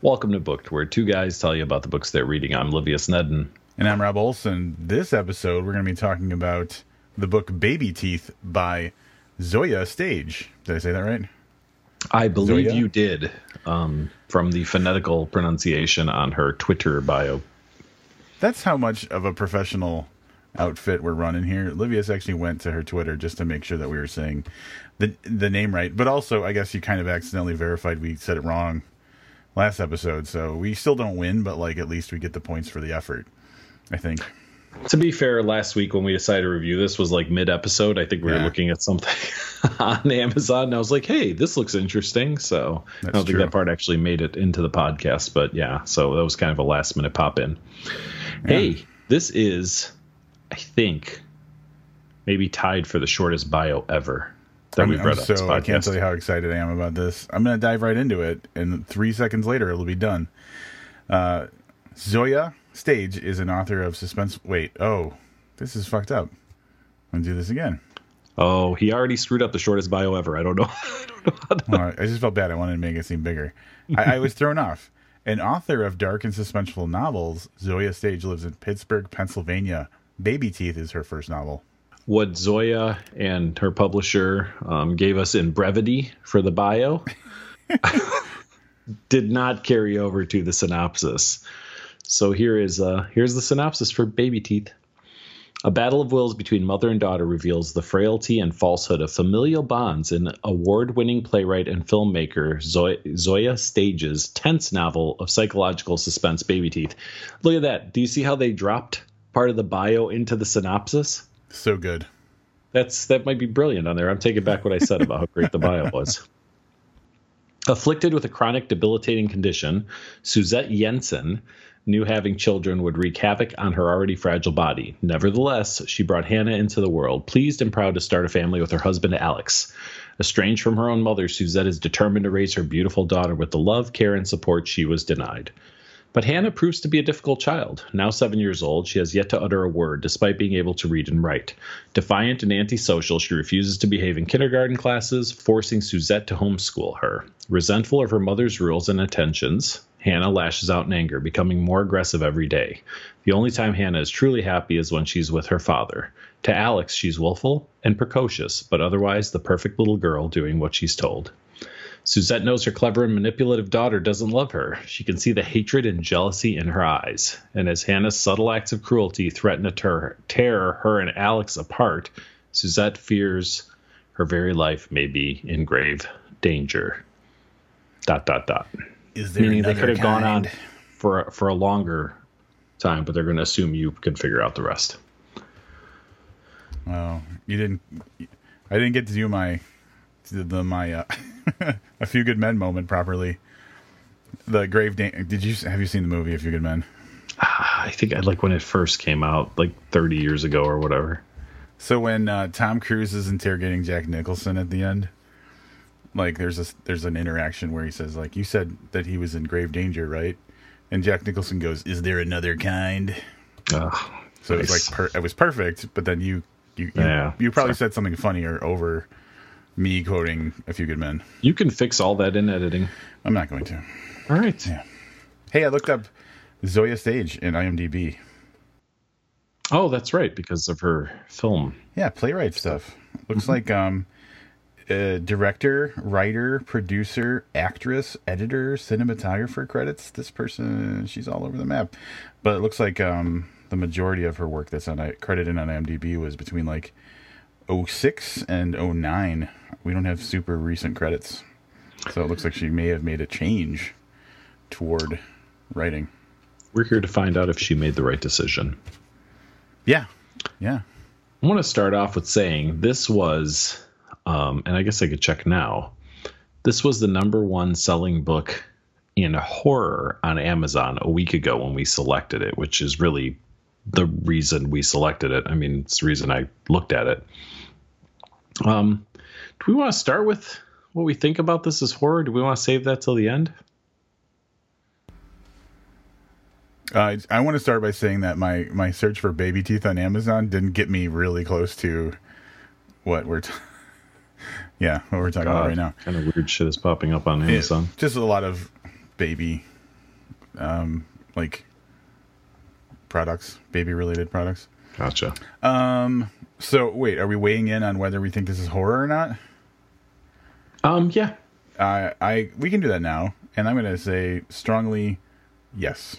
Welcome to Booked, where two guys tell you about the books they're reading. I'm Livia Snedden. And I'm Rob Olson. This episode, we're going to be talking about the book Baby Teeth by Zoya Stage. Did I say that right? I believe Zoya? You did, from the phonetical pronunciation on her Twitter bio. That's how much of a professional outfit we're running here. Livia's actually went to her Twitter just to make sure that we were saying the name right. But also, I guess you kind of accidentally verified we said it wrong last episode, so we still don't win, but like at least we get the points for the effort, I think. To be fair, last week when we decided to review this was like mid-episode. I think we were looking at something on Amazon, and I was like, hey, this looks interesting. So that's I don't think that part actually made it into the podcast, but yeah, so that was kind of a last-minute pop-in. Yeah. Hey, this is, I think, maybe tied for the shortest bio ever. So I can't tell you how excited I am about this. I'm going to dive right into it, and 3 seconds later it'll be done. Zoya Stage is an author of suspense. Wait, oh, this is fucked up. I'm going to do this again. Oh, he already screwed up the shortest bio ever. I don't know. I just felt bad. I wanted to make it seem bigger. I was thrown off. An author of dark and suspenseful novels, Zoya Stage lives in Pittsburgh, Pennsylvania. Baby Teeth is her first novel. What Zoya and her publisher gave us in brevity for the bio did not carry over to the synopsis. So here's the synopsis for Baby Teeth. A battle of wills between mother and daughter reveals the frailty and falsehood of familial bonds in award-winning playwright and filmmaker Zoya Stage's tense novel of psychological suspense, Baby Teeth. Look at that. Do you see how they dropped part of the bio into the synopsis? So good. That might be brilliant on there. I'm taking back what I said about how great the bio was. Afflicted with a chronic debilitating condition, Suzette Jensen knew having children would wreak havoc on her already fragile body. Nevertheless, she brought Hannah into the world, pleased and proud to start a family with her husband, Alex. Estranged from her own mother, Suzette is determined to raise her beautiful daughter with the love, care, and support she was denied. But Hannah proves to be a difficult child. Now 7 years old, she has yet to utter a word, despite being able to read and write. Defiant and antisocial, she refuses to behave in kindergarten classes, forcing Suzette to homeschool her. Resentful of her mother's rules and attentions, Hannah lashes out in anger, becoming more aggressive every day. The only time Hannah is truly happy is when she's with her father. To Alex, she's willful and precocious, but otherwise the perfect little girl doing what she's told. Suzette knows her clever and manipulative daughter doesn't love her. She can see the hatred and jealousy in her eyes. And as Hannah's subtle acts of cruelty threaten to tear her and Alex apart, Suzette fears her very life may be in grave danger. ... Is there meaning they could have gone on for a longer time, but they're going to assume you can figure out the rest. Well, I didn't get to do my A Few Good Men moment properly. The grave danger. Have you seen the movie A Few Good Men? I think I like when it first came out, like 30 years ago or whatever. So when Tom Cruise is interrogating Jack Nicholson at the end, like there's an interaction where he says, like, you said that he was in grave danger, right? And Jack Nicholson goes, "Is there another kind?" So nice. It's like it was perfect, but then you probably said something funnier over me quoting A Few Good Men. You can fix all that in editing. I'm not going to. All right. Yeah. Hey, I looked up Zoya Stage in IMDb. Oh, that's right, because of her film. Yeah, playwright stuff. Looks like director, writer, producer, actress, editor, cinematographer credits. This person, she's all over the map. But it looks like the majority of her work that's credited on IMDb was between like 2006 and 2009. We don't have super recent credits, so it looks like she may have made a change toward writing. We're here to find out if she made the right decision. Yeah. I want to start off with saying this was, and I guess I could check now, this was the #1 selling book in horror on Amazon a week ago when we selected it, which is really the reason we selected it. I mean, it's the reason I looked at it. Do we want to start with what we think about this as horror? Do we want to save that till the end? I want to start by saying that my search for Baby Teeth on Amazon didn't get me really close to what we're talking about right now. Kind of weird shit is popping up on Amazon. Just a lot of baby like products, baby related products. Gotcha. So wait, are we weighing in on whether we think this is horror or not? Yeah. We can do that now, and I'm going to say strongly yes.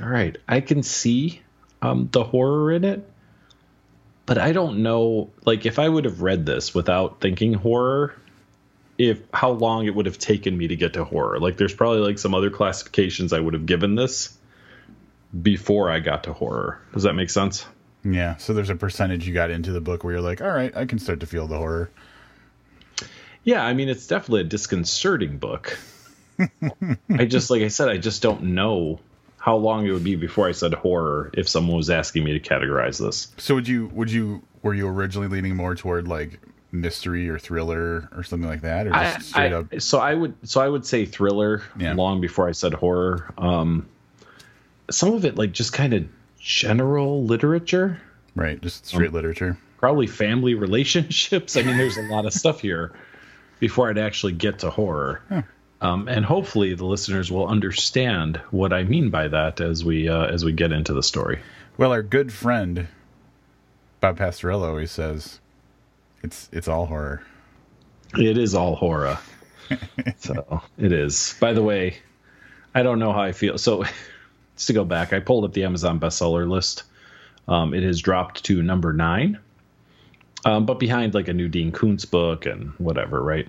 All right. I can see the horror in it, but I don't know, like, if I would have read this without thinking horror, how long it would have taken me to get to horror. Like, there's probably, like, some other classifications I would have given this before I got to horror. Does that make sense? Yeah. So there's a percentage you got into the book where you're like, all right, I can start to feel the horror. Yeah, I mean, it's definitely a disconcerting book. I just don't know how long it would be before I said horror if someone was asking me to categorize this. So were you originally leaning more toward like mystery or thriller or something like that, or just straight up? So I would say thriller long before I said horror. Some of it like just kind of general literature, right? Just straight literature. Probably family relationships. I mean, there's a lot of stuff here before I'd actually get to horror. Huh. And hopefully the listeners will understand what I mean by that as we get into the story. Well, our good friend, Bob Pastorello, always says it's all horror. It is all horror. So it is. By the way, I don't know how I feel. So just to go back, I pulled up the Amazon bestseller list. It has dropped to number 9. But behind like a new Dean Koontz book and whatever, right?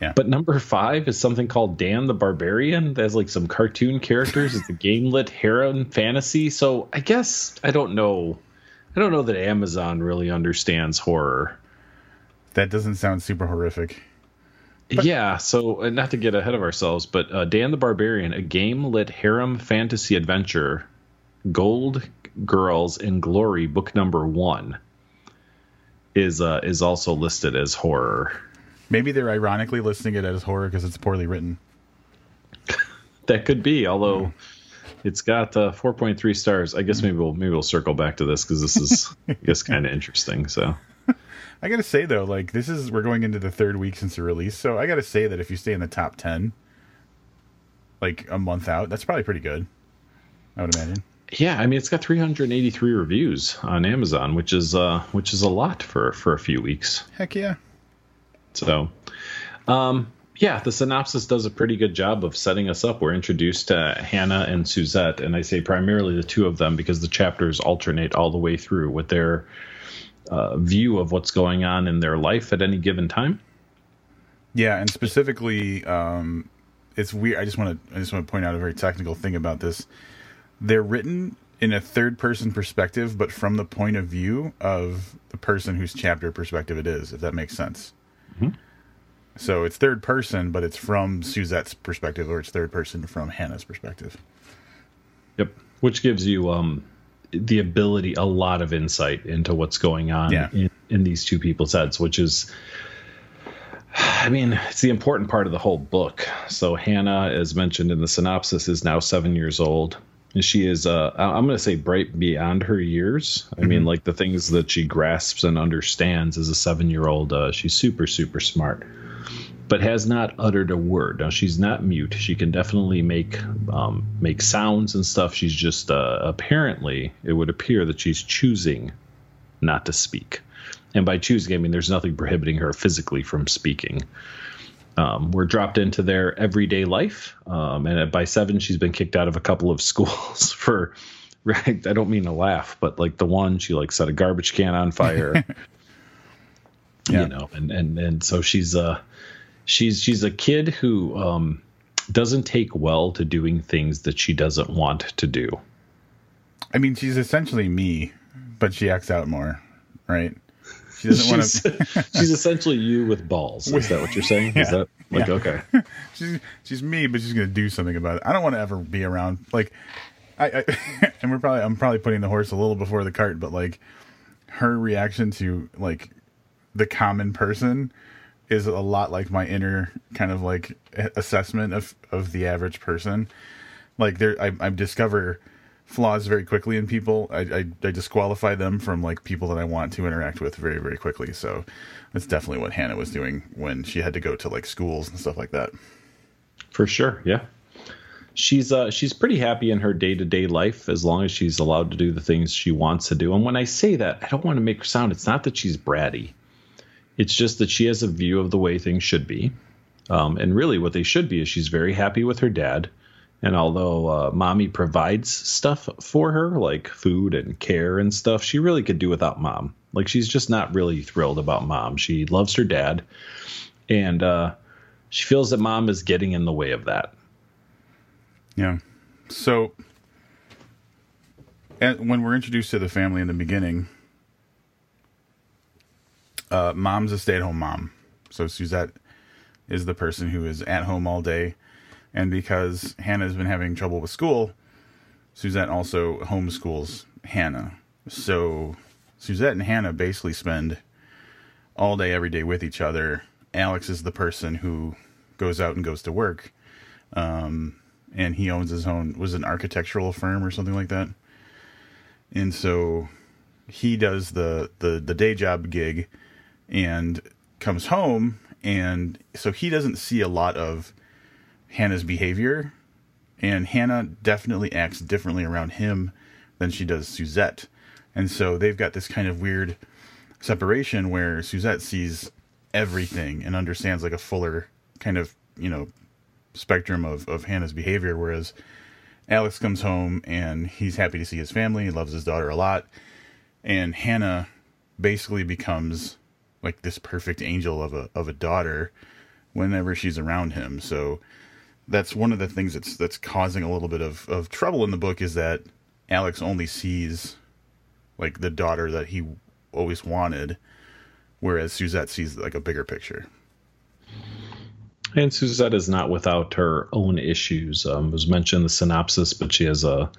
Yeah. But number 5 is something called Dan the Barbarian. That has like some cartoon characters. It's a game-lit harem fantasy. So I guess I don't know that Amazon really understands horror. That doesn't sound super horrific. But... yeah. So not to get ahead of ourselves, but Dan the Barbarian, a game-lit harem fantasy adventure, Gold Girls in Glory, book number 1. Is also listed as horror. Maybe they're ironically listing it as horror because it's poorly written. That could be, although it's got 4.3 stars. I guess maybe we'll circle back to this because this is I guess kind of interesting. So I gotta say though, like we're going into the third week since the release, so I gotta say that if you stay in the top 10, like a month out, that's probably pretty good. I would imagine. Yeah, I mean, it's got 383 reviews on Amazon, which is a lot for a few weeks. Heck yeah. So, the synopsis does a pretty good job of setting us up. We're introduced to Hannah and Suzette, and I say primarily the two of them because the chapters alternate all the way through with their view of what's going on in their life at any given time. Yeah, and specifically, it's weird. I just want to point out a very technical thing about this. They're written in a third-person perspective, but from the point of view of the person whose chapter perspective it is, if that makes sense. Mm-hmm. So it's third-person, but it's from Suzette's perspective, or it's third-person from Hannah's perspective. Yep, which gives you the ability, a lot of insight into what's going on in these two people's heads, which is... I mean, it's the important part of the whole book. So Hannah, as mentioned in the synopsis, is now 7 years old. And she is, I'm going to say, bright beyond her years. I mean, like the things that she grasps and understands as a 7-year-old. She's super, super smart, but has not uttered a word. Now, she's not mute. She can definitely make sounds and stuff. She's just apparently it would appear that she's choosing not to speak. And by choosing, I mean, there's nothing prohibiting her physically from speaking. We're dropped into their everyday life. And by 7, she's been kicked out of a couple of schools for, I don't mean to laugh, but like the one she like set a garbage can on fire, you know, and so she's a kid who, doesn't take well to doing things that she doesn't want to do. I mean, she's essentially me, but she acts out more, right? She doesn't want to. She's essentially you with balls. Is that what you're saying? Yeah. Is that like okay? She's me, but she's gonna do something about it. I don't want to ever be around like and I'm probably putting the horse a little before the cart, but like her reaction to like the common person is a lot like my inner kind of like assessment of the average person. Like I discover flaws very quickly in people. I disqualify them from like people that I want to interact with very, very quickly. So that's definitely what Hannah was doing when she had to go to like schools and stuff like that. For sure. Yeah. she's pretty happy in her day-to-day life as long as she's allowed to do the things she wants to do. And when I say that, I don't want to make her sound, it's not that she's bratty. It's just that she has a view of the way things should be. And really what they should be is she's very happy with her dad. And although mommy provides stuff for her, like food and care and stuff, she really could do without mom. Like, she's just not really thrilled about mom. She loves her dad. And she feels that mom is getting in the way of that. Yeah. So when we're introduced to the family in the beginning, mom's a stay-at-home mom. So Suzette is the person who is at home all day. And because Hannah's been having trouble with school, Suzette also homeschools Hannah. So Suzette and Hannah basically spend all day, every day with each other. Alex is the person who goes out and goes to work. And he owns his own, was an architectural firm or something like that. And so he does the day job gig and comes home. And so he doesn't see a lot of Hannah's behavior, and Hannah definitely acts differently around him than she does Suzette. And so they've got this kind of weird separation where Suzette sees everything and understands like a fuller kind of, you know, spectrum of Hannah's behavior. Whereas Alex comes home and he's happy to see his family. He loves his daughter a lot. And Hannah basically becomes like this perfect angel of a daughter whenever she's around him. So that's one of the things that's causing a little bit of trouble in the book, is that Alex only sees like the daughter that he always wanted, whereas Suzette sees like a bigger picture. And Suzette is not without her own issues. It was mentioned in the synopsis, but she has a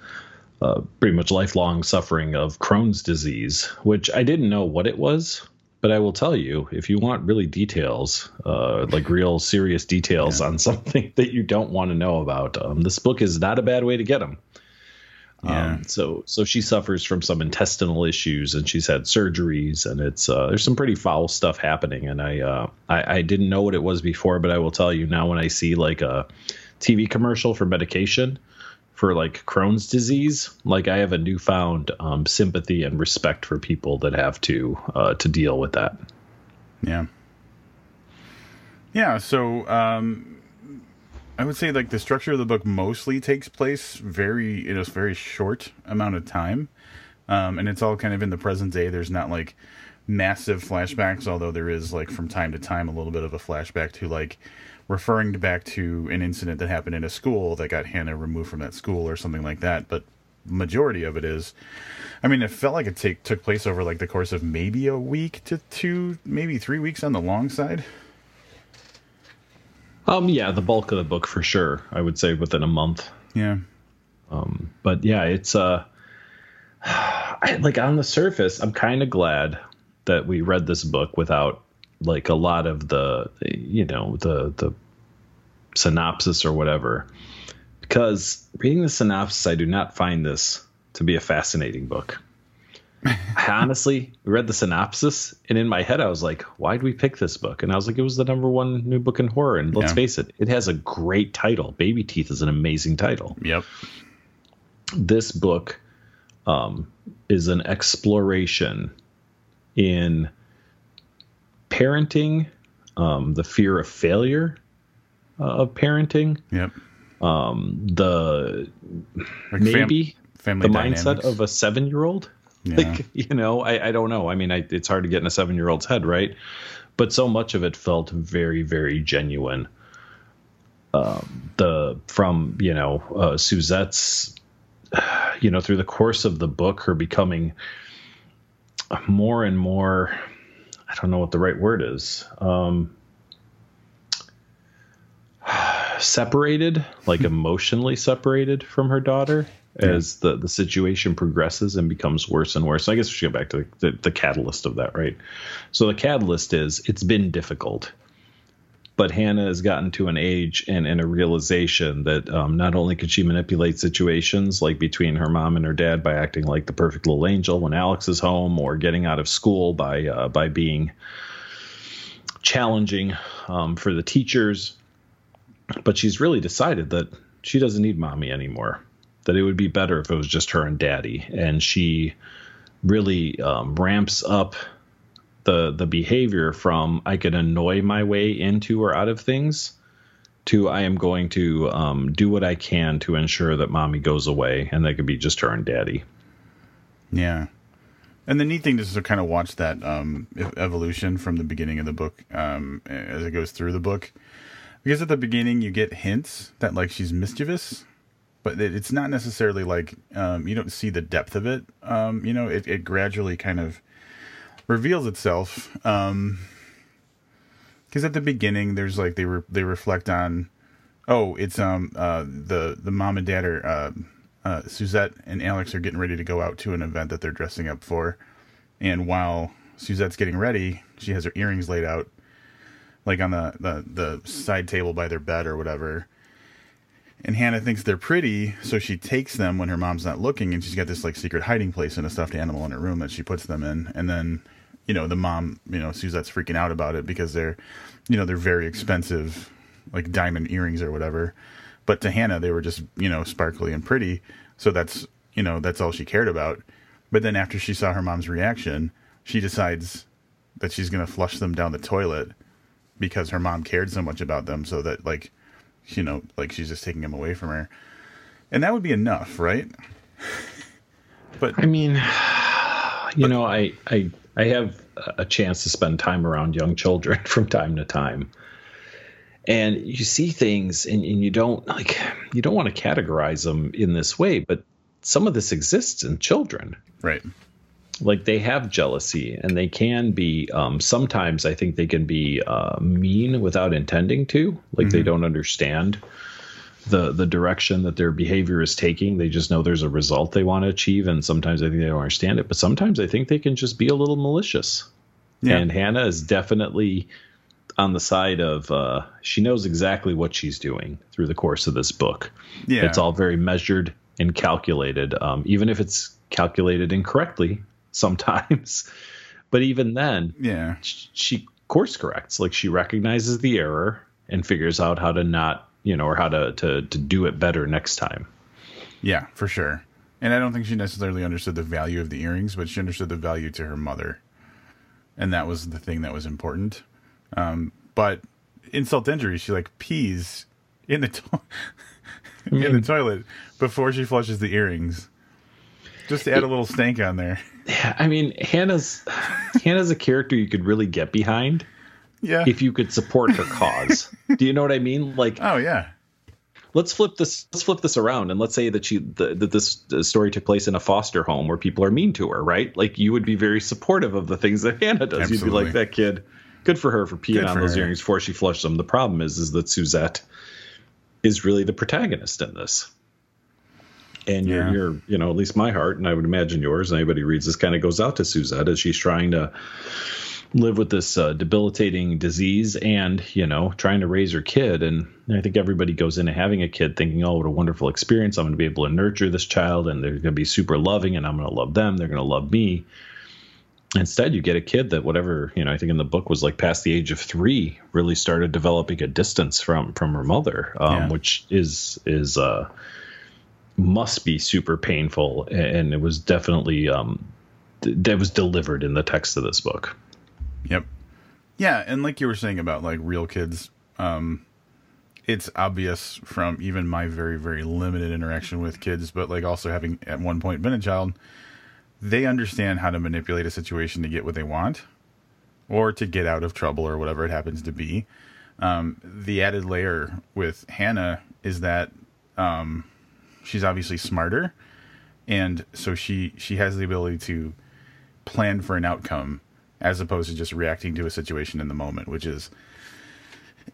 pretty much lifelong suffering of Crohn's disease, which I didn't know what it was. But I will tell you, if you want really details, like real serious details on something that you don't want to know about, this book is not a bad way to get them. So she suffers from some intestinal issues, and she's had surgeries, and it's there's some pretty foul stuff happening. And I didn't know what it was before, but I will tell you now, when I see like a TV commercial for medication for like Crohn's disease, like I have a newfound sympathy and respect for people that have to deal with that. Yeah. Yeah. So I would say like the structure of the book mostly takes place in a very short amount of time. And it's all kind of in the present day. There's not like massive flashbacks, although there is like from time to time a little bit of a flashback to like referring back to an incident that happened in a school that got Hannah removed from that school or something like that. But majority of it is, I mean, it felt like it took place over like the course of maybe a week to 2, maybe 3 weeks on the long side. Yeah, the bulk of the book for sure, I would say within a month. Yeah. But yeah, it's like on the surface, I'm kind of glad that we read this book without like a lot of the, you know, the synopsis or whatever, because reading the synopsis, I do not find this to be a fascinating book. I honestly read the synopsis, and in my head, I was like, why'd we pick this book? And I was like, it was the #1 new book in horror. And let's face it, it has a great title. Baby Teeth is an amazing title. Yep. This book, is an exploration in parenting, the fear of failure of parenting. Yep. The like maybe family the dynamics. Mindset of a 7-year-old. Yeah. Like, you know, I don't know. I mean, it's hard to get in a 7-year-old's head, right? But so much of it felt very, very genuine. Suzette's, you know, through the course of the book, her becoming more and more, I don't know what the right word is, separated, like emotionally separated from her daughter as the situation progresses and becomes worse and worse. So I guess we should go back to the catalyst of that, right? So the catalyst is, it's been difficult, but Hannah has gotten to an age and a realization that not only could she manipulate situations like between her mom and her dad by acting like the perfect little angel when Alex is home, or getting out of school by being challenging for the teachers, but she's really decided that she doesn't need mommy anymore, that it would be better if it was just her and daddy. And she really ramps up the behavior from I can annoy my way into or out of things to I am going to do what I can to ensure that mommy goes away and that could be just her and daddy. Yeah. And the neat thing is to kind of watch that evolution from the beginning of the book as it goes through the book. Because at the beginning you get hints that like she's mischievous, but it's not necessarily like you don't see the depth of it. You know, it gradually kind of reveals itself. Because at the beginning there's like they reflect on, oh, it's the mom and dad are Suzette and Alex are getting ready to go out to an event that they're dressing up for. And while Suzette's getting ready, she has her earrings laid out like on the side table by their bed or whatever. And Hannah thinks they're pretty, so she takes them when her mom's not looking, and she's got this like secret hiding place and a stuffed animal in her room that she puts them in. And then, you know, the mom, you know, Suzette's freaking out about it because they're, you know, they're very expensive, like diamond earrings or whatever. But to Hannah, they were just, you know, sparkly and pretty. So that's, you know, that's all she cared about. But then after she saw her mom's reaction, she decides that she's going to flush them down the toilet because her mom cared so much about them. So that, like, you know, like she's just taking them away from her. And that would be enough, right? But I mean, you know, I have a chance to spend time around young children from time to time. And you see things and you don't want to categorize them in this way, but some of this exists in children. Right. Like they have jealousy and they can be sometimes I think they can be mean without intending to, like they don't understand the direction that their behavior is taking. They just know there's a result they want to achieve. And sometimes I think they don't understand it, but sometimes I think they can just be a little malicious. Yeah. And Hannah is definitely on the side of she knows exactly what she's doing through the course of this book. Yeah. It's all very measured and calculated, even if it's calculated incorrectly sometimes. But even then, yeah, she course corrects. Like she recognizes the error and figures out how to not, you know, or how to do it better next time. Yeah, for sure. And I don't think she necessarily understood the value of the earrings, but she understood the value to her mother. And that was the thing that was important. But insult to injury, she like pees in the in the toilet before she flushes the earrings, just to add a little stank on there. Yeah, I mean, Hannah's a character you could really get behind. Yeah, if you could support her cause. Do you know what I mean? Like, oh yeah. Let's flip this around, and let's say that this story took place in a foster home where people are mean to her, right? Like, you would be very supportive of the things that Hannah does. Absolutely. You'd be like, that kid. Good for her for peeing on those earrings before she flushed them. The problem is that Suzette is really the protagonist in this. And you're, you know, at least my heart, and I would imagine yours, and anybody who reads this kind of goes out to Suzette as she's trying to live with this debilitating disease and, you know, trying to raise her kid. And I think everybody goes into having a kid thinking, oh, what a wonderful experience. I'm going to be able to nurture this child, and they're going to be super loving, and I'm going to love them. They're going to love me. Instead, you get a kid that whatever, you know, I think in the book was like past the age of 3, really started developing a distance from her mother, which is must be super painful. And it was definitely that was delivered in the text of this book. Yep. Yeah. And like you were saying about like real kids, it's obvious from even my very, very limited interaction with kids, but like also having at one point been a child, they understand how to manipulate a situation to get what they want or to get out of trouble or whatever it happens to be. The added layer with Hannah is that she's obviously smarter. And so she has the ability to plan for an outcome as opposed to just reacting to a situation in the moment, which is,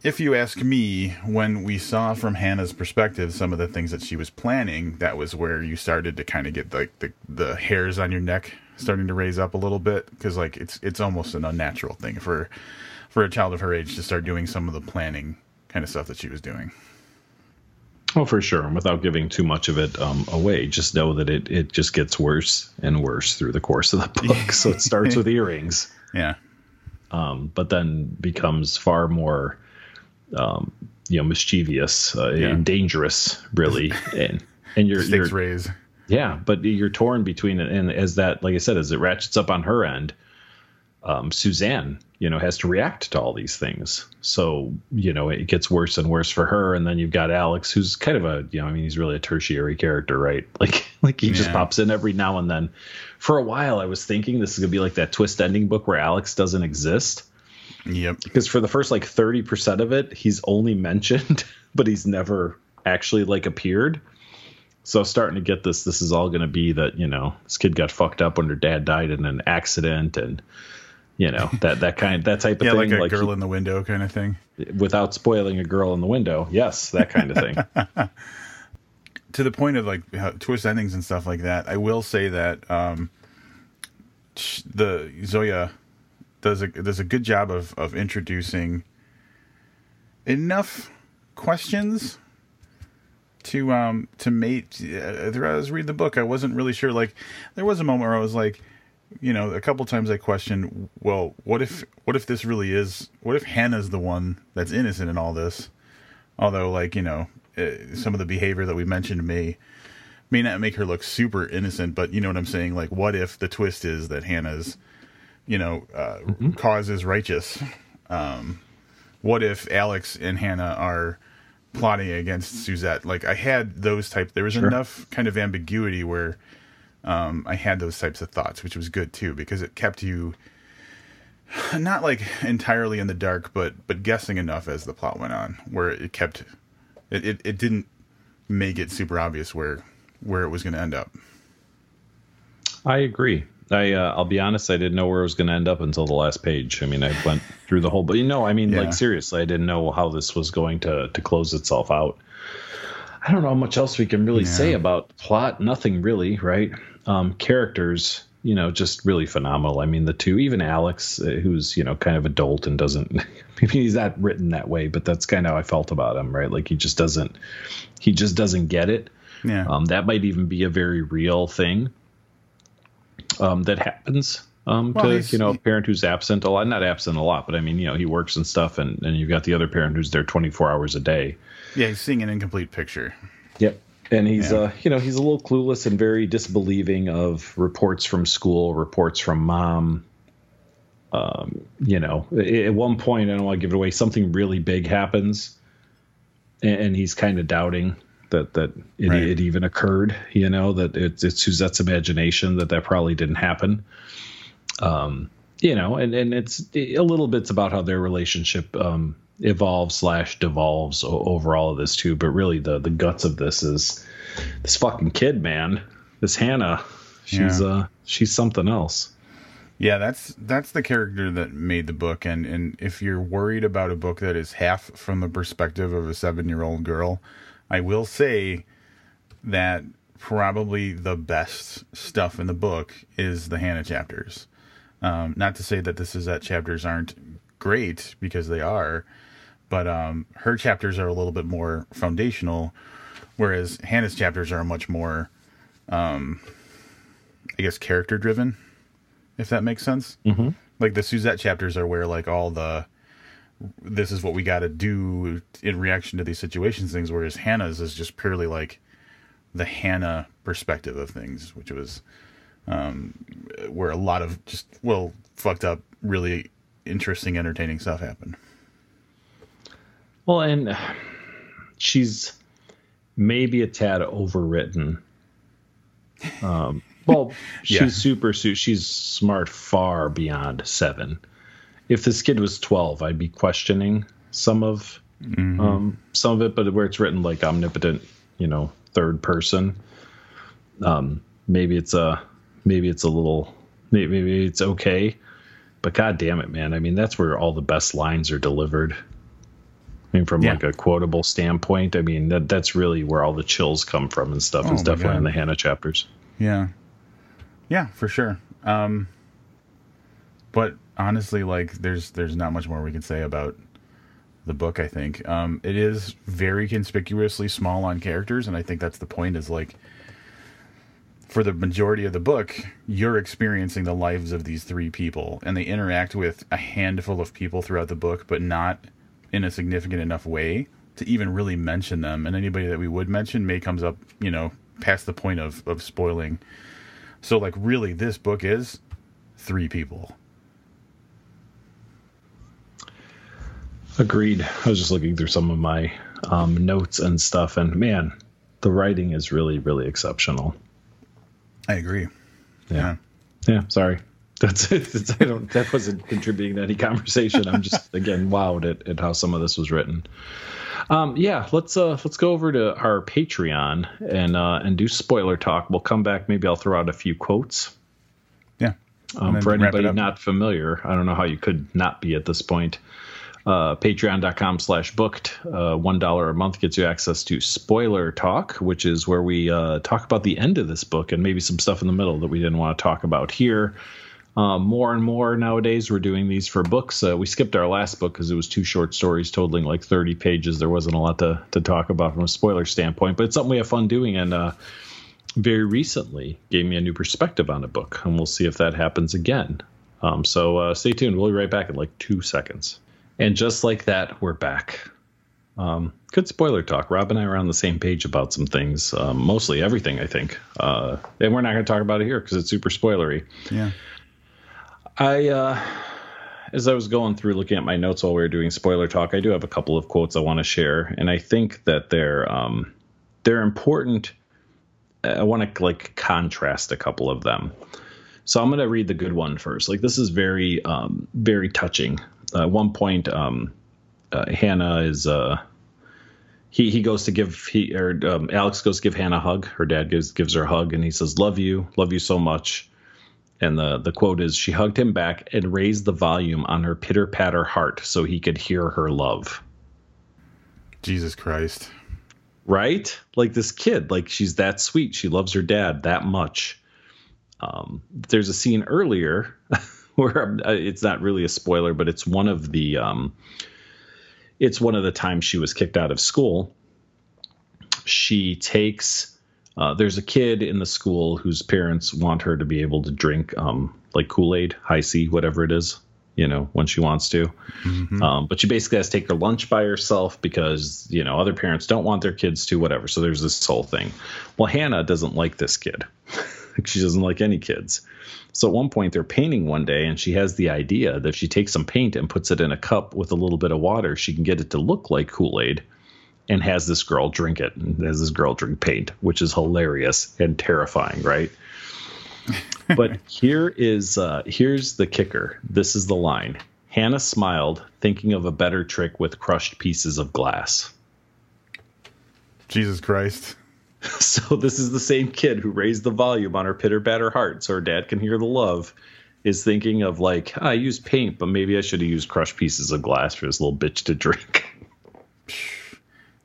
if you ask me, when we saw from Hannah's perspective some of the things that she was planning, that was where you started to kind of get like the hairs on your neck starting to raise up a little bit, because like it's almost an unnatural thing for a child of her age to start doing some of the planning kind of stuff that she was doing. Well, for sure, and without giving too much of it away, just know that it just gets worse and worse through the course of the book. So it starts with earrings, but then becomes far more you know, mischievous and dangerous, really. And your rays. Yeah, but you're torn between it. And as that, like I said, as it ratchets up on her end, Suzanne, you know, has to react to all these things. So, you know, it gets worse and worse for her. And then you've got Alex, who's kind of a, you know, I mean, he's really a tertiary character, right? Like he just pops in every now and then. For a while, I was thinking this is going to be like that twist ending book where Alex doesn't exist. Yep. Because for the first like 30% of it, he's only mentioned, but he's never actually like appeared. So starting to get this is all going to be that, you know, this kid got fucked up when her dad died in an accident and, you know, that type of thing. Yeah, like a girl in the window kind of thing. Without spoiling a girl in the window. Yes, that kind of thing. To the point of like how twist endings and stuff like that, I will say that the Zoya does a good job of introducing enough questions to mate. After I was reading the book, I wasn't really sure. Like, there was a moment where I was like, you know, a couple times I questioned, well, what if this really is? What if Hannah's the one that's innocent in all this? Although, like, you know, some of the behavior that we mentioned may not make her look super innocent, but you know what I'm saying? Like, what if the twist is that Hannah's, you know, cause is righteous? What if Alex and Hannah are plotting against Suzette? Like, I had those type. There was enough kind of ambiguity where I had those types of thoughts, which was good too, because it kept you not like entirely in the dark, but guessing enough as the plot went on, where it kept it didn't make it super obvious where it was going to end up. I agree. I'll be honest, I didn't know where it was going to end up until the last page. I mean, I went through the whole, but you know, I mean, like seriously, I didn't know how this was going to close itself out. I don't know how much else we can really say about plot. Nothing really, right? Characters, you know, just really phenomenal. I mean, the two, even Alex, who's, you know, kind of adult and doesn't, maybe he's not written that way, but that's kind of how I felt about him, right? Like he just doesn't get it. Yeah. That might even be a very real thing that happens to, you know, a parent who's absent a lot, not absent a lot, but I mean, you know, he works and stuff, and you've got the other parent who's there 24 hours a day. Yeah. He's seeing an incomplete picture. Yep. And he's, you know, he's a little clueless and very disbelieving of reports from school, reports from mom. You know, at one point, I don't want to give it away, something really big happens and he's kind of doubting that it even occurred, you know, that it's Suzette's imagination, that probably didn't happen. You know, and it's a little bits about how their relationship evolves / devolves over all of this too. But really the guts of this is this fucking kid, man, this Hannah, she's something else. Yeah. That's the character that made the book. And if you're worried about a book that is half from the perspective of a 7-year-old girl, I will say that probably the best stuff in the book is the Hannah chapters. Not to say that the Suzette chapters aren't great, because they are, but her chapters are a little bit more foundational, whereas Hannah's chapters are much more, I guess, character driven, if that makes sense. Mm-hmm. Like the Suzette chapters are where like all the, this is what we got to do in reaction to these situations things, whereas Hannah's is just purely like the Hannah perspective of things, which was where a lot of just, well, fucked up, really interesting, entertaining stuff happened. Well, and she's maybe a tad overwritten. Well, she's she's smart far beyond 7. If this kid was 12, I'd be questioning some of it, but where it's written like omnipotent, you know, third person, maybe it's okay, but God damn it, man. I mean, that's where all the best lines are delivered. I mean, from like a quotable standpoint, I mean, that's really where all the chills come from and stuff is definitely in the Hannah chapters. Yeah. Yeah, for sure. But honestly, like there's not much more we can say about the book. I think it is very conspicuously small on characters, and I think that's the point. Is like for the majority of the book, you're experiencing the lives of these 3 people, and they interact with a handful of people throughout the book, but not in a significant enough way to even really mention them. And anybody that we would mention may comes up, you know, past the point of spoiling. So, like, really, this book is three people. Agreed. I was just looking through some of my notes and stuff, and man, the writing is really, really exceptional. I agree. Yeah. Yeah. Sorry. That's it. That wasn't contributing to any conversation. I'm just again wowed at how some of this was written. Yeah, let's go over to our Patreon and do spoiler talk. We'll come back. Maybe I'll throw out a few quotes. Yeah. For anybody not familiar, I don't know how you could not be at this point. Patreon.com/booked. $1 a month gets you access to spoiler talk, which is where we talk about the end of this book and maybe some stuff in the middle that we didn't want to talk about here. More and more nowadays, we're doing these for books. We skipped our last book because it was two short stories totaling like 30 pages. There wasn't a lot to talk about from a spoiler standpoint, but it's something we have fun doing. And very recently gave me a new perspective on a book, and we'll see if that happens again. So stay tuned. We'll be right back in like 2 seconds. And just like that, we're back. Good spoiler talk. Rob and I are on the same page about some things, mostly everything, I think. And we're not going to talk about it here because it's super spoilery. Yeah. As I was going through looking at my notes while we were doing spoiler talk, I do have a couple of quotes I want to share. And I think that they're important. I want to like contrast a couple of them. So I'm going to read the good one first. Like, this is very, very touching. At one point, Hannah is, Alex goes to give Hannah a hug. Her dad gives her a hug, and he says, love you so much. And the quote is, she hugged him back and raised the volume on her pitter patter heart so he could hear her love. Jesus Christ. Right? Like, this kid, like, she's that sweet. She loves her dad that much. There's a scene earlier where it's not really a spoiler, but it's one of the times she was kicked out of school. She takes, there's a kid in the school whose parents want her to be able to drink, like Kool-Aid, high C, whatever it is, you know, when she wants to. Mm-hmm. But she basically has to take her lunch by herself because, you know, other parents don't want their kids to, whatever. So there's this whole thing. Well, Hannah doesn't like this kid. She doesn't like any kids. So at one point they're painting one day, and she has the idea that if she takes some paint and puts it in a cup with a little bit of water, she can get it to look like Kool-Aid and has this girl drink it and has this girl drink paint, which is hilarious and terrifying, right? But here's the kicker. This is the line. Hannah smiled, thinking of a better trick with crushed pieces of glass. Jesus Christ. So this is the same kid who raised the volume on her pitter-patter heart so her dad can hear the love, is thinking of, like, I used paint, but maybe I should have used crushed pieces of glass for this little bitch to drink.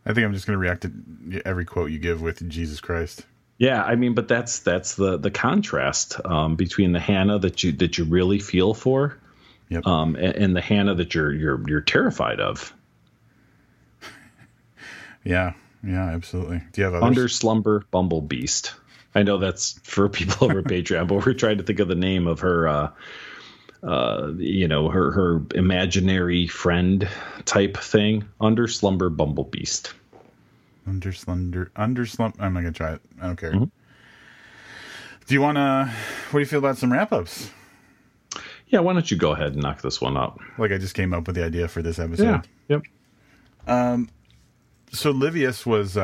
I think I'm just going to react to every quote you give with Jesus Christ. Yeah, I mean, but that's the contrast between the Hannah that you really feel for, yep, and the Hannah that you're terrified of. Yeah. Yeah, absolutely. Do you have others? Under Slumber Bumble Beast. I know that's for people over Patreon, but we're trying to think of the name of her, her imaginary friend type thing. Under Slumber Bumble Beast. I'm not gonna try it. I don't care. Mm-hmm. What do you feel about some wrap ups? Yeah, why don't you go ahead and knock this one out? Like, I just came up with the idea for this episode. Yeah. Yep. So Livius was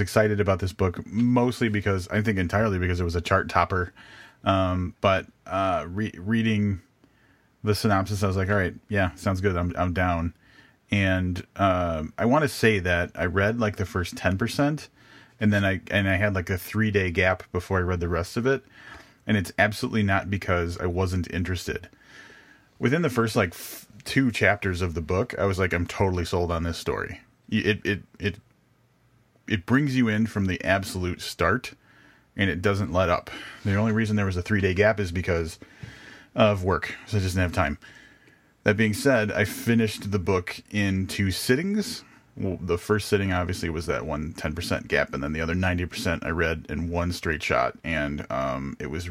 excited about this book, mostly because, I think entirely because, it was a chart topper. But reading the synopsis, I was like, all right, yeah, sounds good. I'm down. And I want to say that I read like the first 10%, and then I had like a 3-day gap before I read the rest of it. And it's absolutely not because I wasn't interested. Within the first like two chapters of the book, I was like, I'm totally sold on this story. It brings you in from the absolute start, and it doesn't let up. The only reason there was a 3-day gap is because of work, so I just didn't have time. That being said, I finished the book in 2 sittings. Well, the first sitting obviously was that one 10% gap, and then the other 90% I read in one straight shot, and it was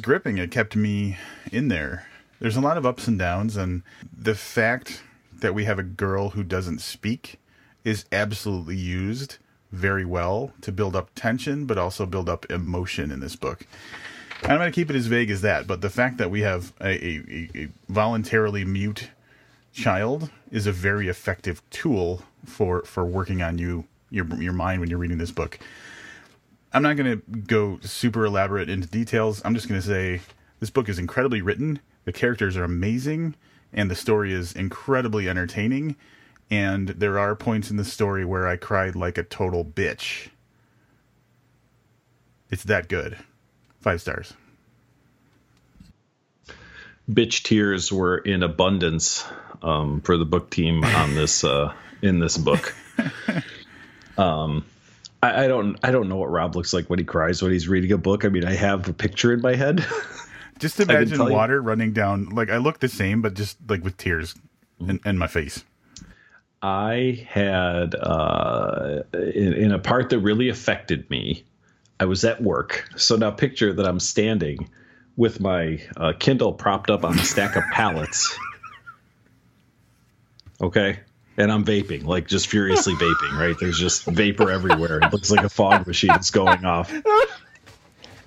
gripping. It kept me in there. There's a lot of ups and downs, and the fact that we have a girl who doesn't speak is absolutely used very well to build up tension, but also build up emotion in this book. And I'm going to keep it as vague as that, but the fact that we have a voluntarily mute child is a very effective tool for working on your mind when you're reading this book. I'm not going to go super elaborate into details. I'm just going to say this book is incredibly written. The characters are amazing, and the story is incredibly entertaining. And there are points in the story where I cried like a total bitch. It's that good. 5 stars. Bitch tears were in abundance for the book team on this in this book. I don't know what Rob looks like when he cries when he's reading a book. I mean, I have a picture in my head. Just imagine water running down. Like, I look the same, but just like with tears in my face. I had in a part that really affected me. I was at work. So now picture that I'm standing with my Kindle propped up on a stack of pallets. Okay. And I'm vaping, like just furiously vaping, right? There's just vapor everywhere. It looks like a fog machine is going off.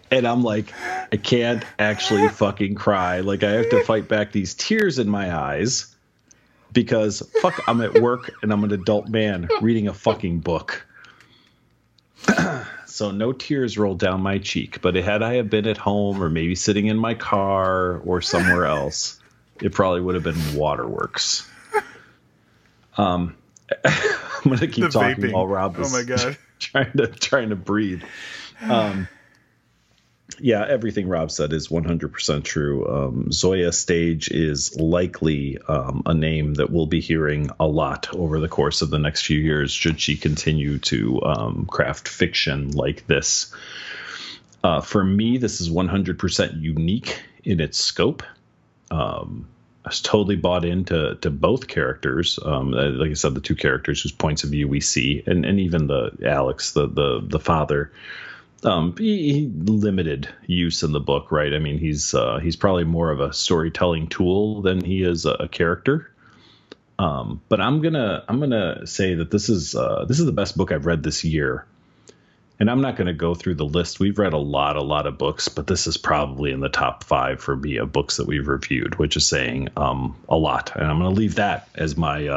And I'm like, I can't actually fucking cry. Like, I have to fight back these tears in my eyes because fuck, I'm at work and I'm an adult man reading a fucking book. So no tears rolled down my cheek, but had I have been at home or maybe sitting in my car or somewhere else, it probably would have been waterworks. I'm going to keep talking vaping while Rob is trying to breathe. Yeah, everything Rob said is 100% true. Zoya Stage is likely a name that we'll be hearing a lot over the course of the next few years should she continue to craft fiction like this. For me, this is 100% unique in its scope. I was totally bought into both characters. Like I said, the two characters whose points of view we see, and even the Alex, the father. He limited use in the book, right? I mean, he's probably more of a storytelling tool than he is a character. But I'm gonna say that this is the best book I've read this year, and I'm not gonna go through the list. We've read a lot of books, but this is probably in the top 5 for me of books that we've reviewed, which is saying a lot. And I'm gonna leave that as my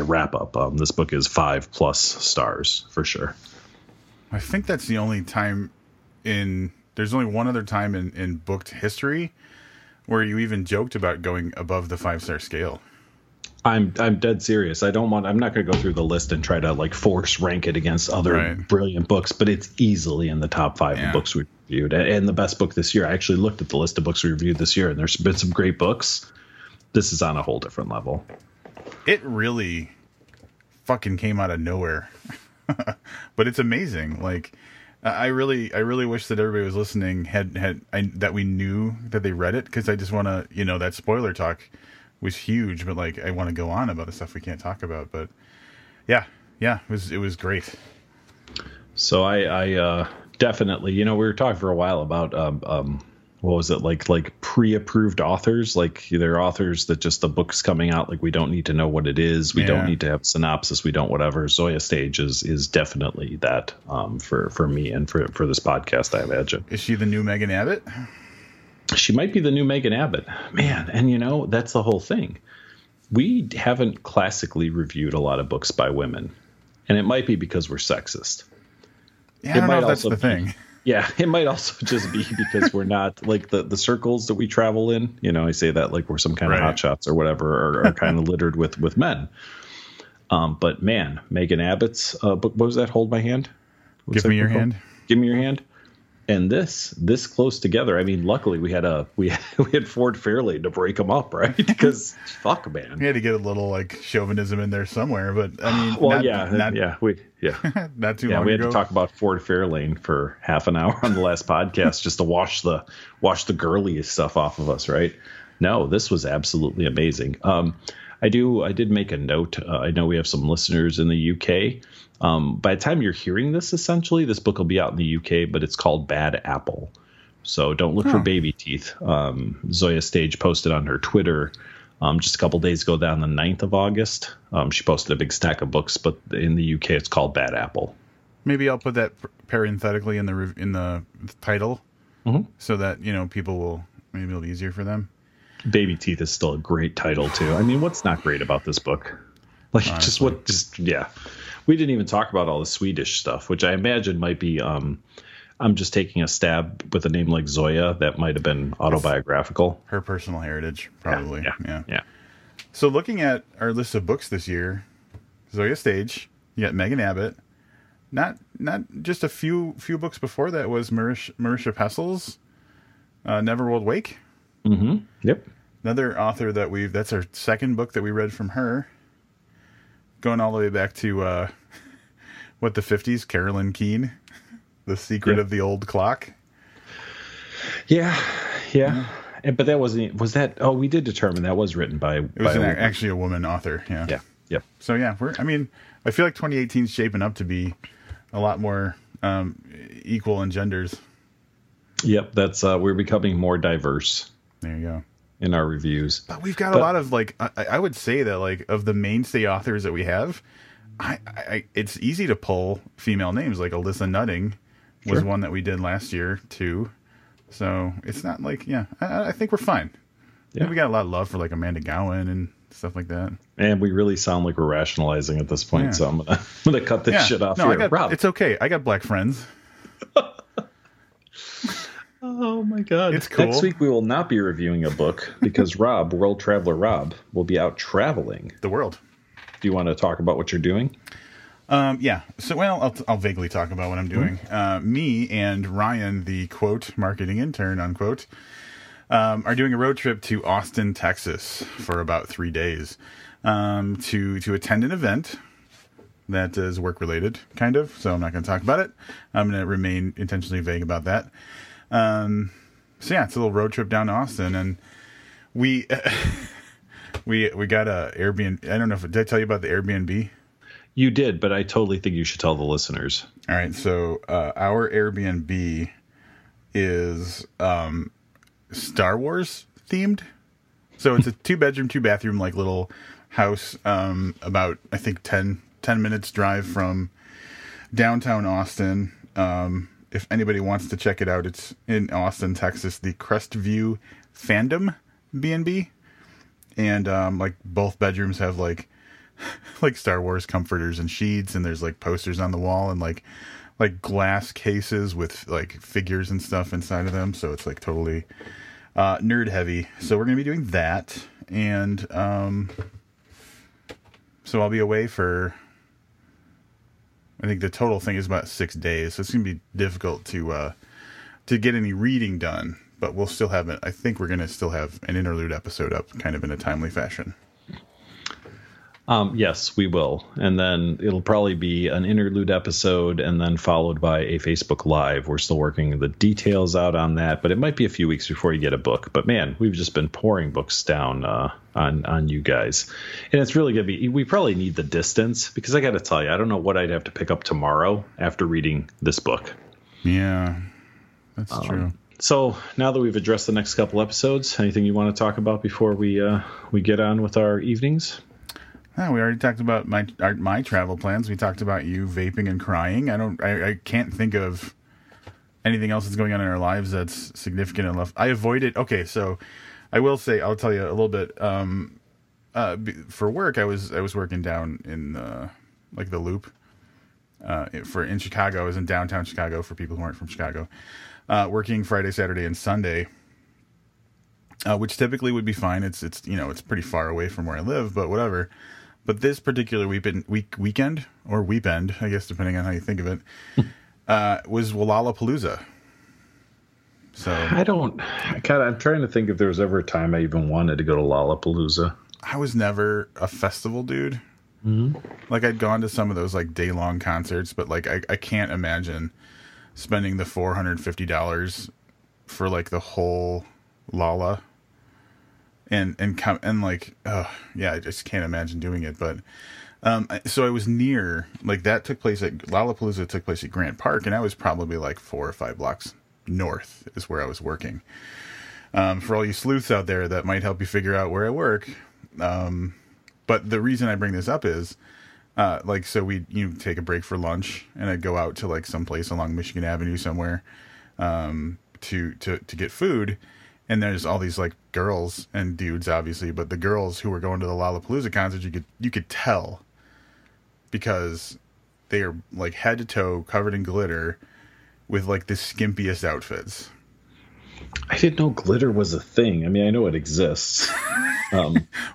wrap up. This book is 5+ stars for sure. I think that's the only time there's only one other time in booked history where you even joked about going above the 5-star scale. I'm dead serious. I'm not going to go through the list and try to like force rank it against other brilliant books, but it's easily in the top 5 of books we reviewed and the best book this year. I actually looked at the list of books we reviewed this year and there's been some great books. This is on a whole different level. It really fucking came out of nowhere. But it's amazing. Like, I really wish that everybody was listening that we knew that they read it, because I just want to, that spoiler talk was huge. But like, I want to go on about the stuff we can't talk about. But yeah, it was great. So I definitely, we were talking for a while about what was it like pre-approved authors, like there are authors that just the book's coming out. Like, we don't need to know what it is. We don't need to have synopsis. We don't, whatever. Zoya Stage is definitely that for me and for this podcast, I imagine. Is she the new Megan Abbott? She might be the new Megan Abbott, man. And that's the whole thing. We haven't classically reviewed a lot of books by women, and it might be because we're sexist. Yeah, I don't know if that's the thing. Yeah, it might also just be because we're not like the circles that we travel in. I say that like we're some kind of hotshots or whatever, are kind of littered with men. But man, Megan Abbott's book, what was that? Hold My Hand. Give Me Your Hand. Give Me Your Hand. And this close together. I mean, luckily we had Ford Fairlane to break them up, right? Because fuck, man, we had to get a little like chauvinism in there somewhere. But I mean, not too long ago. We had to talk about Ford Fairlane for half an hour on the last podcast just to wash the girly stuff off of us, right? No, this was absolutely amazing. I did make a note. I know we have some listeners in the UK. By the time you're hearing this, essentially, this book will be out in the UK, but it's called Bad Apple. So don't look for Baby Teeth. Zoya Stage posted on her Twitter Just a couple days ago, on the 9th of August, she posted a big stack of books, but in the UK, it's called Bad Apple. Maybe I'll put that parenthetically in the title, mm-hmm. so that, you know, people will, maybe it'll be easier for them. Baby Teeth is still a great title too. I mean, what's not great about this book? Like, honestly. We didn't even talk about all the Swedish stuff, which I imagine might be. I'm just taking a stab with a name like Zoya that might have been autobiographical. It's her personal heritage, probably. Yeah. So looking at our list of books this year, Zoya Stage, you got Megan Abbott. Not just a few books before that was Marisha Pessel's Neverworld Wake. Mm-hmm. Yep. Another author that's our second book that we read from her. Going all the way back to the 50s, Carolyn Keene, The Secret of the Old Clock. Yeah. And, but we did determine that was written by... It was actually a woman author, yeah. Yeah. So yeah, I feel like 2018 is shaping up to be a lot more equal in genders. Yep, that's we're becoming more diverse. There you go. In our reviews. But we've got a lot of, like, I would say that, like, of the mainstay authors that we have, I it's easy to pull female names. Like Alyssa Nutting was one that we did last year too. So it's not like, I think we're fine. Yeah. We got a lot of love for, like, Amanda Gorman and stuff like that. And we really sound like we're rationalizing at this point. Yeah. So I'm gonna cut this shit off here. Rob. It's okay. I got black friends. Oh my God. It's cool. Next week we will not be reviewing a book because Rob, World Traveler Rob, will be out traveling the world. Do you want to talk about what you're doing? Yeah. So, I'll vaguely talk about what I'm doing. Mm-hmm. Me and Ryan, the quote marketing intern, unquote, are doing a road trip to Austin, Texas for about 3 days to attend an event that is work related, kind of. So I'm not going to talk about it. I'm going to remain intentionally vague about that. It's a little road trip down to Austin, and we we got a Airbnb. I don't know if did I tell you about the Airbnb? You did, but I totally think you should tell the listeners. All right, so our Airbnb is Star Wars themed. So it's a 2-bedroom, 2-bathroom, like, little house, about, I think, 10 minutes drive from downtown Austin. If anybody wants to check it out, it's in Austin, Texas, the Crestview Fandom B and B. And, like, both bedrooms have, like Star Wars comforters and sheets, and there's, like, posters on the wall, and like glass cases with, like, figures and stuff inside of them. So it's, like, totally nerd heavy. So we're going to be doing that. And so I'll be away for... I think the total thing is about 6 days, so it's going to be difficult to get any reading done. But we'll still have it. I think we're going to still have an interlude episode up, kind of in a timely fashion. Yes, we will, and then it'll probably be an interlude episode, and then followed by a Facebook Live. We're still working the details out on that, but it might be a few weeks before you get a book. But man, we've just been pouring books down on you guys, and it's really gonna be. We probably need the distance because I got to tell you, I don't know what I'd have to pick up tomorrow after reading this book. Yeah, that's true. So now that we've addressed the next couple episodes, anything you want to talk about before we get on with our evenings? Oh, we already talked about my travel plans. We talked about you vaping and crying. I can't think of anything else that's going on in our lives that's significant enough. I avoided. Okay, so I will say, I'll tell you a little bit. For work, I was working down in the Loop. In Chicago, I was in downtown Chicago. For people who aren't from Chicago, working Friday, Saturday, and Sunday. Which typically would be fine. It's it's pretty far away from where I live, but whatever. But this particular weekend or weepend, I guess, depending on how you think of it, was Lollapalooza. So I'm trying to think if there was ever a time I even wanted to go to Lollapalooza. I was never a festival dude. Mm-hmm. Like, I'd gone to some of those, like, day long concerts, but, like, I can't imagine spending the $450 for, like, the whole Lolla. I just can't imagine doing it. But so I was near, like, that took place at Lollapalooza took place at Grant Park, and I was probably, like, 4 or 5 blocks north is where I was working. For all you sleuths out there that might help you figure out where I work, But the reason I bring this up is, like, so we, take a break for lunch, and I'd go out to like someplace along Michigan Avenue somewhere, to get food. And there's all these like girls and dudes, obviously, but the girls who were going to the Lollapalooza concert, you could tell, because they are like head to toe covered in glitter with like the skimpiest outfits. I didn't know glitter was a thing. I mean, I know it exists.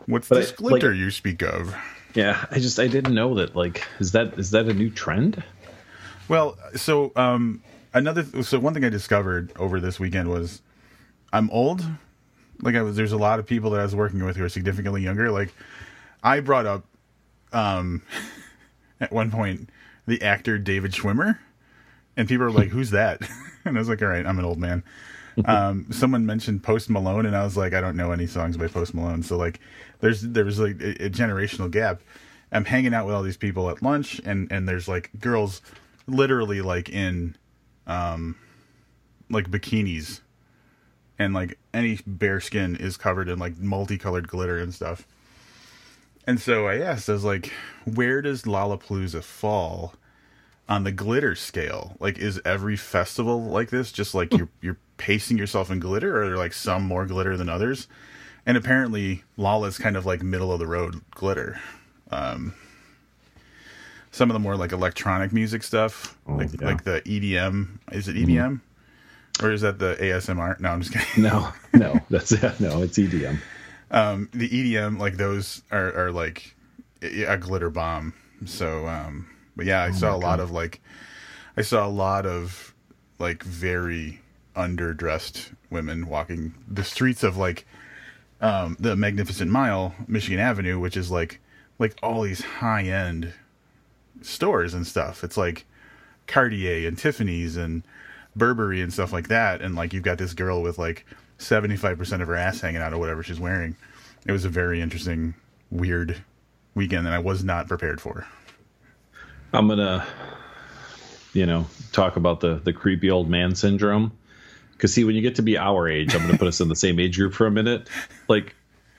What's this glitter you speak of? Yeah, I didn't know that. Like, is that a new trend? Well, so one thing I discovered over this weekend was I'm old. Like, there's a lot of people that I was working with who are significantly younger. Like, I brought up at one point the actor David Schwimmer, and people are like, "Who's that?" And I was like, "All right, I'm an old man." Someone mentioned Post Malone, and I was like, I don't know any songs by Post Malone. So like, there was like a generational gap. I'm hanging out with all these people at lunch, and there's like girls, literally like in, like bikinis, and like any bare skin is covered in like multicolored glitter and stuff. And so I asked, I was like, where does Lollapalooza fall on the glitter scale? Like, is every festival like this? Just like you're pacing yourself in glitter, or are there like some more glitter than others? And apparently Lala's kind of like middle of the road glitter. Some of the more like electronic music stuff, like the EDM. Is it EDM? Or is that the ASMR? No, I'm just kidding. No, that's it. No, it's EDM. The EDM, like those are like a glitter bomb. So, but yeah, I saw a lot of very underdressed women walking the streets of like the Magnificent Mile, Michigan Avenue, which is like all these high end stores and stuff. It's like Cartier and Tiffany's and Burberry and stuff like that. And like, you've got this girl with like 75% of her ass hanging out or whatever she's wearing. It was a very interesting, weird weekend that I was not prepared for. I'm going to, talk about the creepy old man syndrome. Because, see, when you get to be our age, I'm going to put us in the same age group for a minute. Like,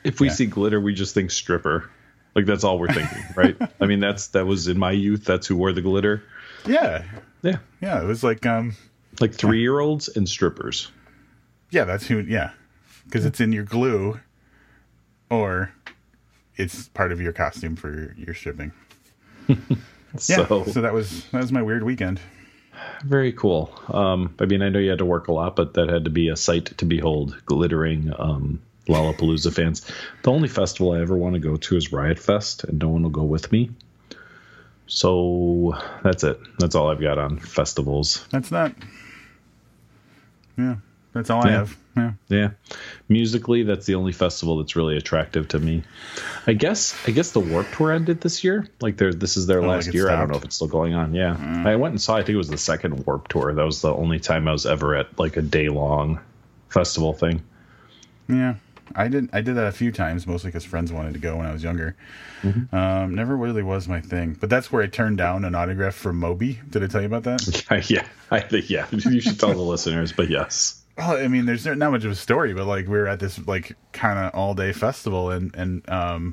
if we see glitter, we just think stripper. Like, that's all we're thinking, right? I mean, that was in my youth. That's who wore the glitter. Yeah. Yeah. Yeah, it was like 3-year-olds and strippers. Yeah, that's who, yeah. Because it's in your glue, or it's part of your costume for your shipping. So that was my weird weekend. Very cool. I mean, I know you had to work a lot, but that had to be a sight to behold, glittering Lollapalooza fans. The only festival I ever want to go to is Riot Fest, and no one will go with me. So that's it. That's all I've got on festivals. That's that. Yeah, that's all I have. Yeah. Musically, that's the only festival that's really attractive to me. I guess the Warped Tour ended this year. Like, this is their last year. Stopped. I don't know if it's still going on. Yeah. I went and saw, I think it was the second Warped Tour. That was the only time I was ever at like a day-long festival thing. Yeah. I did that a few times, mostly because friends wanted to go when I was younger. Mm-hmm. Never really was my thing. But that's where I turned down an autograph from Moby. Did I tell you about that? Yeah. I think, yeah. You should tell the listeners, but yes. Well, I mean, there's not much of a story, but like, we were at this like kind of all day festival, and the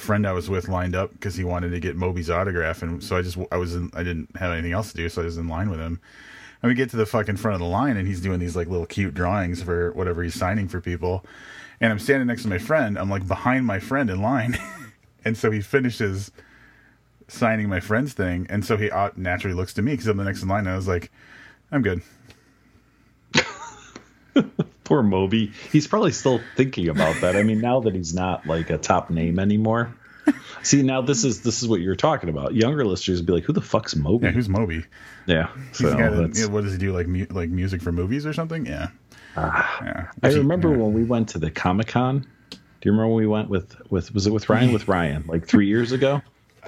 friend I was with lined up because he wanted to get Moby's autograph, and so I didn't have anything else to do, so I was in line with him, and we get to the fucking front of the line, and he's doing these like little cute drawings for whatever he's signing for people, and I'm standing next to my friend, I'm like behind my friend in line, and so he finishes signing my friend's thing, and so he naturally looks to me because I'm the next in line, and I was like, I'm good. Poor Moby. He's probably still thinking about that. I mean, now that he's not like a top name anymore. See, now this is what you're talking about. Younger listeners would be like, "Who the fuck's Moby?" Yeah, who's Moby? Yeah. So what does he do? Like like music for movies or something? Yeah. Yeah. I remember when we went to the Comic-Con. Do you remember when we went with was it with Ryan? With Ryan, like 3 years ago.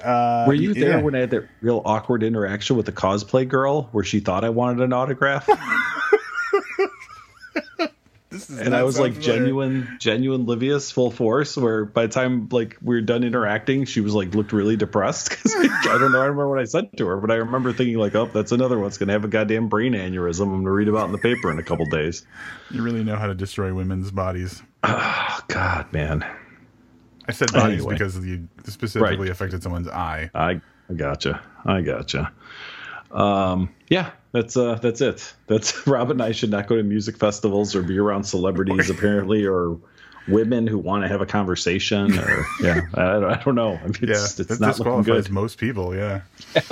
Were you there when I had that real awkward interaction with the cosplay girl where she thought I wanted an autograph? And I was like familiar. genuine Livius full force, where by the time like we were done interacting, she was like looked really depressed because I don't know. I remember what I said to her, but I remember thinking like, oh, that's another one's going to have a goddamn brain aneurysm. I'm going to read about in the paper in a couple days. You really know how to destroy women's bodies. Oh, God, man. I said bodies anyway. Because you specifically affected someone's eye. I gotcha. Yeah, that's it. That's Rob and I should not go to music festivals or be around celebrities apparently, or women who want to have a conversation, or I don't know. I mean, it's not looking good. Most people,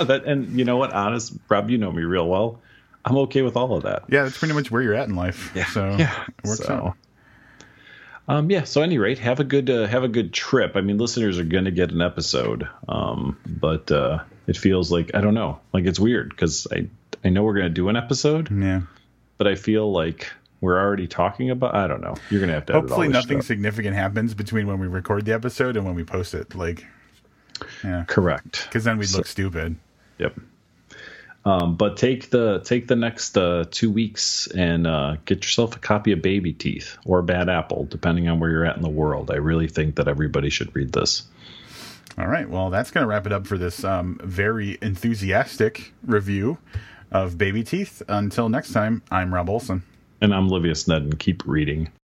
and you know what? Honest, Rob, you know me real well. I'm okay with all of that. Yeah, that's pretty much where you're at in life. Yeah, so it works out. So at any rate, have a good trip. I mean, listeners are going to get an episode, but it feels like, I don't know, like it's weird because I know we're going to do an episode, but I feel like we're already talking about, I don't know. You're going to have to edit all this. Hopefully nothing significant happens between when we record the episode and when we post it. Like, correct. Because then we'd look stupid. Yep. But take the next 2 weeks and get yourself a copy of Baby Teeth or Bad Apple, depending on where you're at in the world. I really think that everybody should read this. All right. Well, that's going to wrap it up for this very enthusiastic review of Baby Teeth. Until next time, I'm Rob Olson. And I'm Livia Snedden. Keep reading.